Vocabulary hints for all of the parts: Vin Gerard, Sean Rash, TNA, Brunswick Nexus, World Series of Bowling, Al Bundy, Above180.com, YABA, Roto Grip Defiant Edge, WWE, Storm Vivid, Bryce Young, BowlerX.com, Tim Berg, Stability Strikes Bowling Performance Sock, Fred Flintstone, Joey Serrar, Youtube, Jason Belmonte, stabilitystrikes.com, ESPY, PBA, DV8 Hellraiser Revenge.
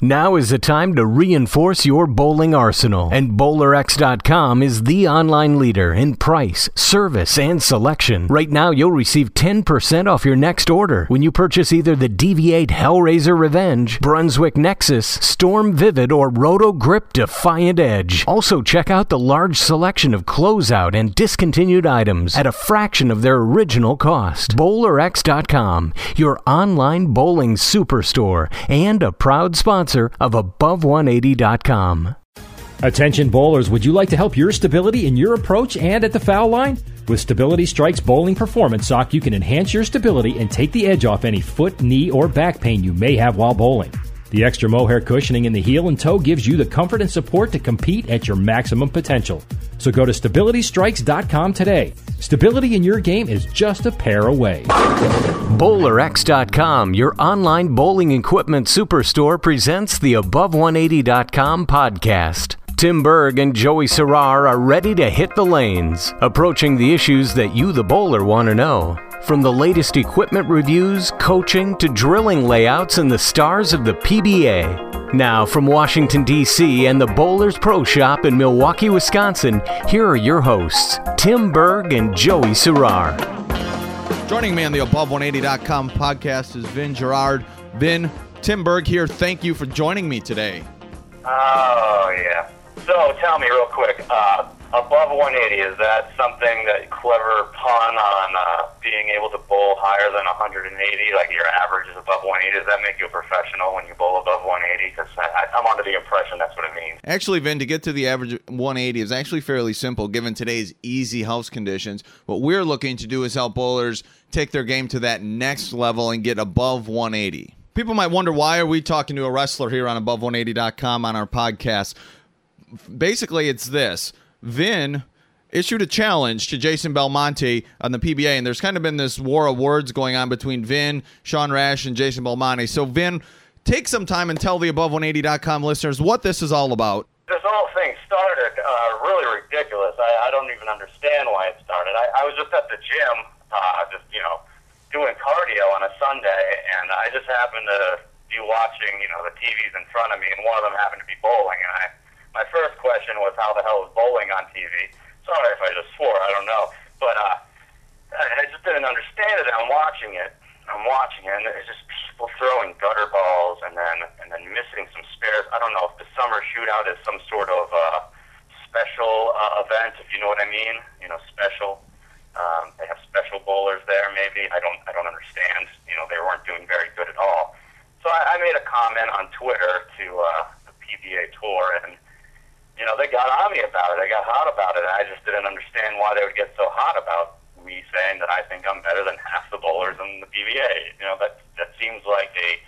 Now is the time to reinforce your bowling arsenal, and BowlerX.com is the online leader in price, service, and selection. Right now, you'll receive 10% off your next order when you purchase either the DV8 Hellraiser Revenge, Brunswick Nexus, Storm Vivid, or Roto Grip Defiant Edge. Also, check out the large selection of closeout and discontinued items at a fraction of their original cost. BowlerX.com, your online bowling superstore, and a proud sponsor of Above180.com. Attention bowlers, would you like to help your stability in your approach and at the foul line? With Stability Strikes Bowling Performance Sock, you can enhance your stability and take the edge off any foot, knee, or back pain you may have while bowling. The extra mohair cushioning in the heel and toe gives you the comfort and support to compete at your maximum potential. So go to stabilitystrikes.com today. Stability in your game is just a pair away. BowlerX.com, your online bowling equipment superstore, presents the Above180.com podcast. Tim Berg and Joey Serrar are ready to hit the lanes, approaching the issues that you, the bowler, want to know. From the latest equipment reviews, coaching, to drilling layouts and the stars of the PBA. Now, from Washington, D.C. and the Bowlers Pro Shop in Milwaukee, Wisconsin, here are your hosts, Tim Berg and Joey Serrar. Joining me on the Above180.com podcast is Vin Gerard. Vin, Tim Berg here. Thank you for joining me today. Oh, yeah. So, tell me real quick, Above 180, is that something, that clever pun on being able to bowl higher than 180, like your average is above 180? Does that make you a professional when you bowl above 180? Because I'm under the impression that's what it means. Actually, Vin, to get to the average 180 is actually fairly simple given today's easy house conditions. What we're looking to do is help bowlers take their game to that next level and get above 180. People might wonder, why are we talking to a wrestler here on Above180.com on our podcast? Basically, it's this. Vin issued a challenge to Jason Belmonte on the PBA, and there's kind of been this war of words going on between Vin, Sean Rash, and Jason Belmonte. So, Vin, take some time and tell the Above180.com listeners what this is all about. This whole thing started really ridiculous. I don't even understand why it started. I was just at the gym, doing cardio on a Sunday, and I just happened to be watching, the TVs in front of me, and one of them happened to be bowling, and my first question was, how the hell is bowling on TV? Sorry if I just swore, I don't know. But I just didn't understand it. I'm watching it, and it's just people throwing gutter balls and then missing some spares. I don't know if the summer shootout is some sort of special event, if you know what I mean. Special. They have special bowlers there, maybe. I don't understand. They weren't doing very good at all. So I made a comment on Twitter to the PBA Tour, and they got on me about it. They got hot about it. And I just didn't understand why they would get so hot about me saying that I think I'm better than half the bowlers in the PBA. That seems like a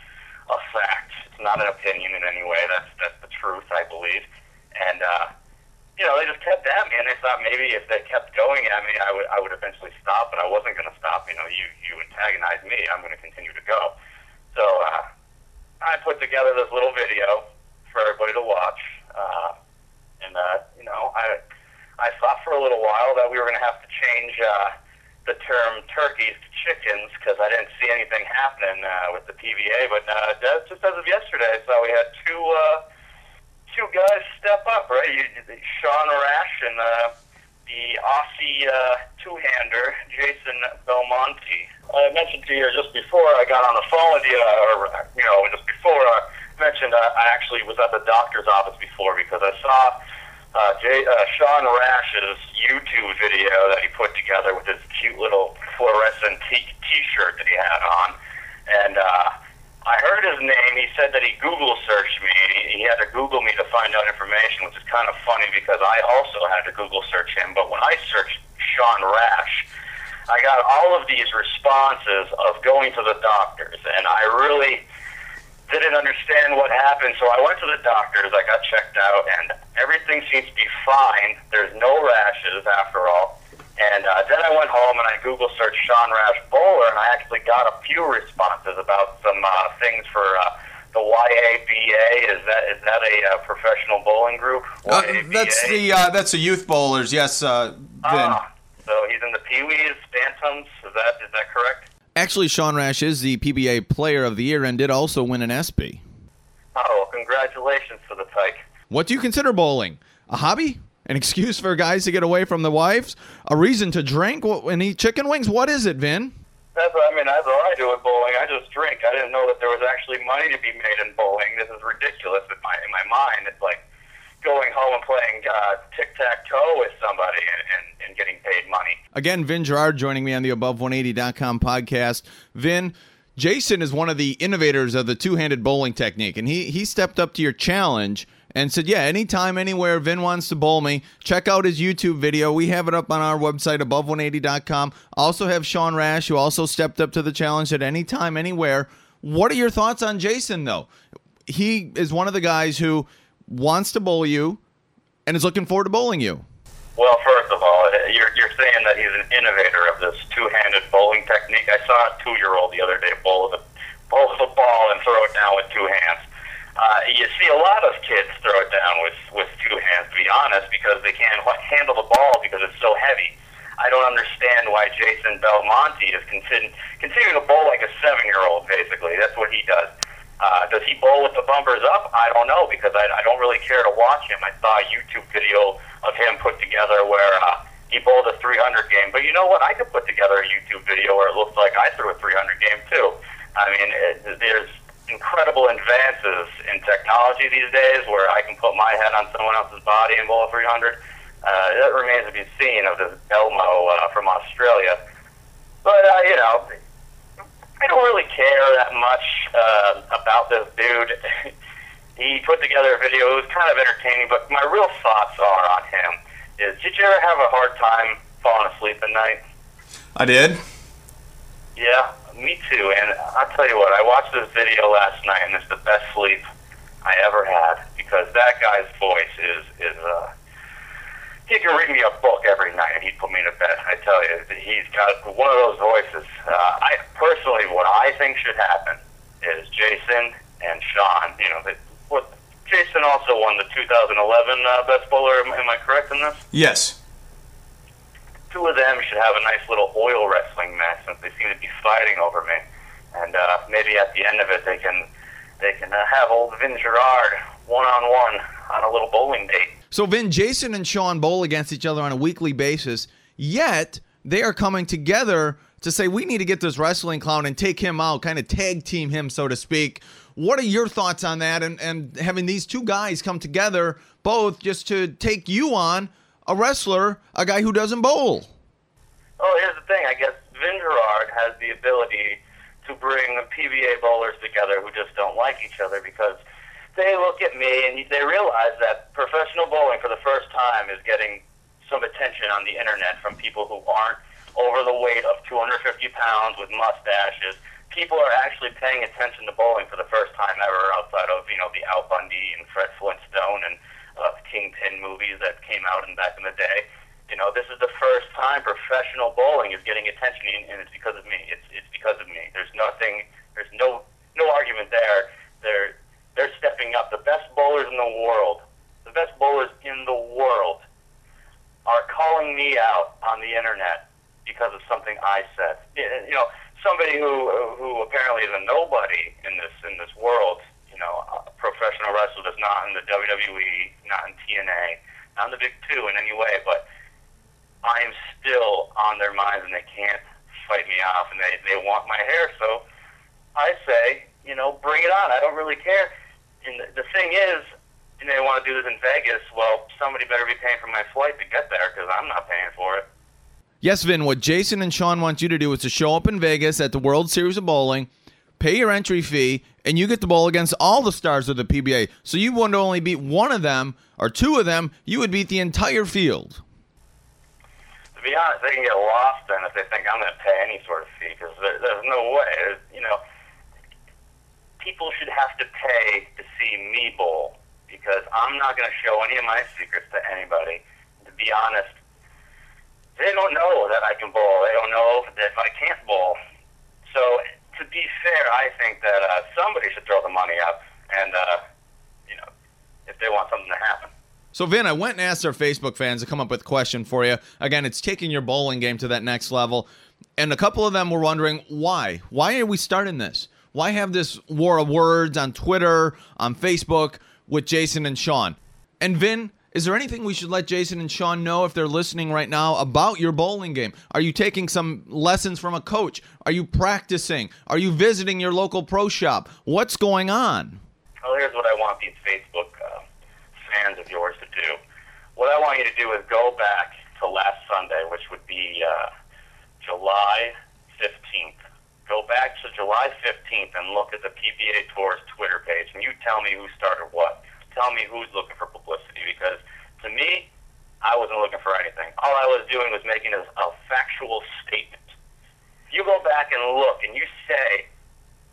fact. It's not an opinion in any way. That's the truth, I believe. And they just kept at me, and they thought maybe if they kept going at me, I would eventually stop. But I wasn't going to stop. You antagonized me. I'm going to continue to go. So I put together this little video for everybody to watch. I thought for a little while that we were going to have to change the term turkeys to chickens because I didn't see anything happening with the PBA. But just as of yesterday, so we had two guys step up, right? Sean Rash and the Aussie two-hander Jason Belmonte. I mentioned to you just before I got on the phone with you, I actually was at the doctor's office before because I saw Sean Rash's YouTube video that he put together with his cute little fluorescent t-shirt that he had on, and I heard his name. He said that he Google searched me, and he had to Google me to find out information, which is kind of funny because I also had to Google search him, but when I searched Sean Rash, I got all of these responses of going to the doctors, and I really didn't understand what happened, so I went to the doctors, I got checked out, and everything seems to be fine. There's no rashes after all. And then I went home and I Google searched Sean Rash Bowler, and I actually got a few responses about some things for the YABA. Is that a professional bowling group? That's the youth bowlers, yes, Vin. So he's in the Pee-wees, Phantoms, is that correct? Actually, Sean Rash is the PBA Player of the Year and did also win an ESPY. Oh, congratulations for the pike. What do you consider bowling? A hobby? An excuse for guys to get away from the wives? A reason to drink and eat chicken wings? What is it, Vin? That's all I do with bowling. I just drink. I didn't know that there was actually money to be made in bowling. This is ridiculous in my mind. It's like going home and playing tic-tac-toe with somebody and getting paid money. Again, Vin Gerard joining me on the Above180.com podcast. Vin, Jason is one of the innovators of the two-handed bowling technique, and he stepped up to your challenge and said, yeah, anytime, anywhere, Vin wants to bowl me. Check out his YouTube video. We have it up on our website, above180.com. Also have Sean Rash, who also stepped up to the challenge at any time, anywhere. What are your thoughts on Jason, though? He is one of the guys who wants to bowl you and is looking forward to bowling you. Well, first of all, you're saying that he's an innovator of this two-handed bowling technique. I saw a two-year-old the other day bowl the ball and throw it down with two hands. You see a lot of kids throw it down with two hands, to be honest, because they can't handle the ball because it's so heavy. I don't understand why Jason Belmonte is continuing to bowl like a 7-year-old, basically. That's what he does. Does he bowl with the bumpers up? I don't know, because I don't really care to watch him. I saw a YouTube video of him put together where he bowled a 300 game. But you know what? I could put together a YouTube video where it looks like I threw a 300 game, too. I mean, there's incredible advances in technology these days where I can put my head on someone else's body and bowl 300. That remains to be seen of this Elmo from Australia. But, you know, I don't really care that much about this dude. He put together a video. It was kind of entertaining, but my real thoughts are on him is, did you ever have a hard time falling asleep at night? I did. Yeah. Me too, and I'll tell you what, I watched this video last night, and it's the best sleep I ever had, because that guy's voice is he can read me a book every night, and he'd put me to bed, I tell you. He's got one of those voices. I personally, what I think should happen is Jason and Sean, you know, Jason also won the 2011 Best Bowler, am I correct in this? Yes. Two of them should have a nice little oil wrestling match since they seem to be fighting over me. And maybe at the end of it, they can have old Vin Gerard one-on-one on a little bowling date. So, Vin, Jason and Sean bowl against each other on a weekly basis, yet they are coming together to say, we need to get this wrestling clown and take him out, kind of tag team him, so to speak. What are your thoughts on that and having these two guys come together, both just to take you on, a wrestler, a guy who doesn't bowl? Oh, here's the thing. I guess Vin Gerard has the ability to bring the PBA bowlers together who just don't like each other, because they look at me and they realize that professional bowling for the first time is getting some attention on the internet from people who aren't over the weight of 250 pounds with mustaches. People are actually paying attention to bowling for the first time ever outside of, you know, the Al Bundy and Fred Flintstone and Kingpin movies that came out back in the day. You know, this is the first time professional bowling is getting attention, and it's because of me. It's because of me. There's no argument there. They're stepping up. The best bowlers in the world are calling me out on the internet because of something I said. You know, somebody who apparently is a nobody in this world. You know, a professional wrestler that's not in the WWE, not in TNA, not in the Big Two in any way, but I am still on their minds and they can't fight me off, and they want my hair, so I say, you know, bring it on. I don't really care. And the thing is, and they want to do this in Vegas, well, somebody better be paying for my flight to get there, because I'm not paying for it. Yes, Vin, what Jason and Sean want you to do is to show up in Vegas at the World Series of Bowling, pay your entry fee, and you get to bowl against all the stars of the PBA. So you wouldn't only beat one of them or two of them, you would beat the entire field. To be honest, they can get lost then if they think I'm going to pay any sort of fee, because there's no way. You know, people should have to pay to see me bowl, because I'm not going to show any of my secrets to anybody. To be honest, they don't know that I can bowl. They don't know that I can't bowl. So, to be fair, I think that somebody should throw the money up, and you know, if they want something to happen. So, Vin, I went and asked our Facebook fans to come up with a question for you. Again, it's taking your bowling game to that next level, and a couple of them were wondering why. Why are we starting this? Why have this war of words on Twitter, on Facebook with Jason and Sean? And Vin, is there anything we should let Jason and Sean know if they're listening right now about your bowling game? Are you taking some lessons from a coach? Are you practicing? Are you visiting your local pro shop? What's going on? Well, here's what I want these Facebook fans of yours to do. What I want you to do is go back to last Sunday, which would be July 15th. Go back to July 15th and look at the PBA Tour's Twitter page, and you tell me who started what. Tell me who's looking for publicity, because to me, I wasn't looking for anything. All I was doing was making a factual statement. You go back and look, and you say,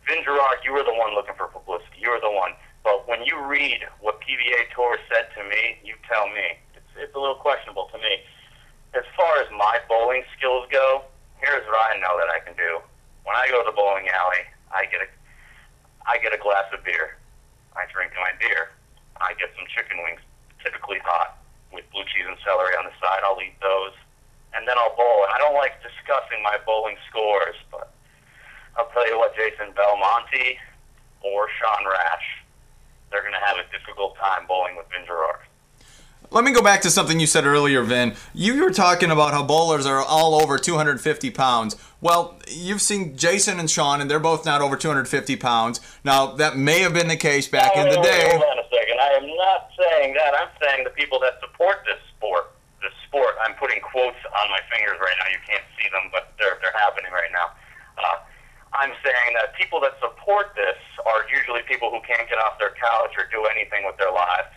Vin Gerard, you were the one looking for publicity. You were the one. But when you read what PBA Tour said to me, you tell me. It's a little questionable to me. As far as my bowling skills go, here's what I know that I can do. When I go to the bowling alley, I get a glass of beer. I drink my beer. I get some chicken wings, typically hot, with blue cheese and celery on the side. I'll eat those, and then I'll bowl. And I don't like discussing my bowling scores, but I'll tell you what, Jason Belmonte or Sean Rash, they're going to have a difficult time bowling with Vin Gerard. Let me go back to something you said earlier, Vin. You were talking about how bowlers are all over 250 pounds. Well, you've seen Jason and Sean, and they're both not over 250 pounds. Now, that may have been the case back in the day. Hold on a second. I am not saying that. I'm saying the people that support this sport, I'm putting quotes on my fingers right now. You can't see them, but they're happening right now. I'm saying that people that support this are usually people who can't get off their couch or do anything with their lives.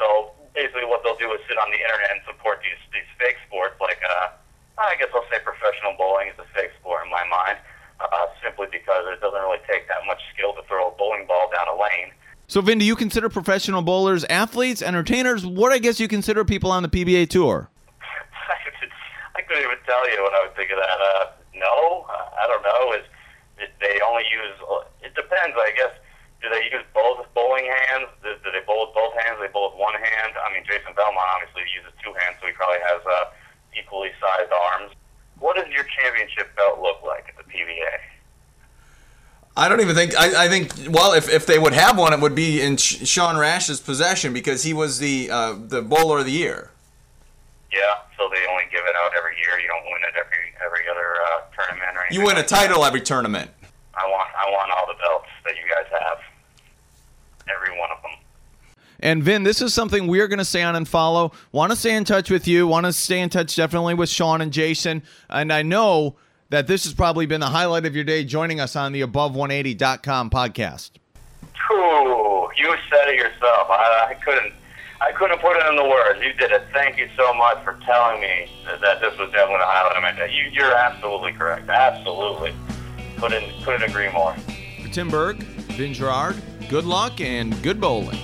So basically what they'll do is sit on the internet and support these fake sports, like I guess I'll say professional bowling is a fake sport in my mind, simply because it doesn't really take that much skill to throw a bowling ball down a lane. So Vin, do you consider professional bowlers athletes, entertainers? What I guess you consider people on the PBA Tour? I couldn't even tell you what I would think of that. No, I don't know. They only use, it depends, I guess. Do they use both bowling hands? Do they bowl with both hands? Do they bowl with one hand? I mean, Jason Belmont obviously uses two hands, so he probably has equally sized arms. What does your championship belt look like at the PBA? I don't even think, I think, well, if they would have one, it would be in Sean Rash's possession, because he was the bowler of the year. Yeah, so they only give it out every year. You don't win it every other tournament or anything. You win a title every tournament. I want all the belts that you guys have. Every one of them. And Vin, this is something we're going to stay on and follow. Want to stay in touch with you. Want to stay in touch definitely with Sean and Jason. And I know that this has probably been the highlight of your day, joining us on the Above180.com podcast. Ooh, you said it yourself. I couldn't put it in the words. You did it. Thank you so much for telling me that this was definitely the highlight of my day. You're absolutely correct. Absolutely. Couldn't agree more. For Tim Berg, Vin Gerard, good luck and good bowling.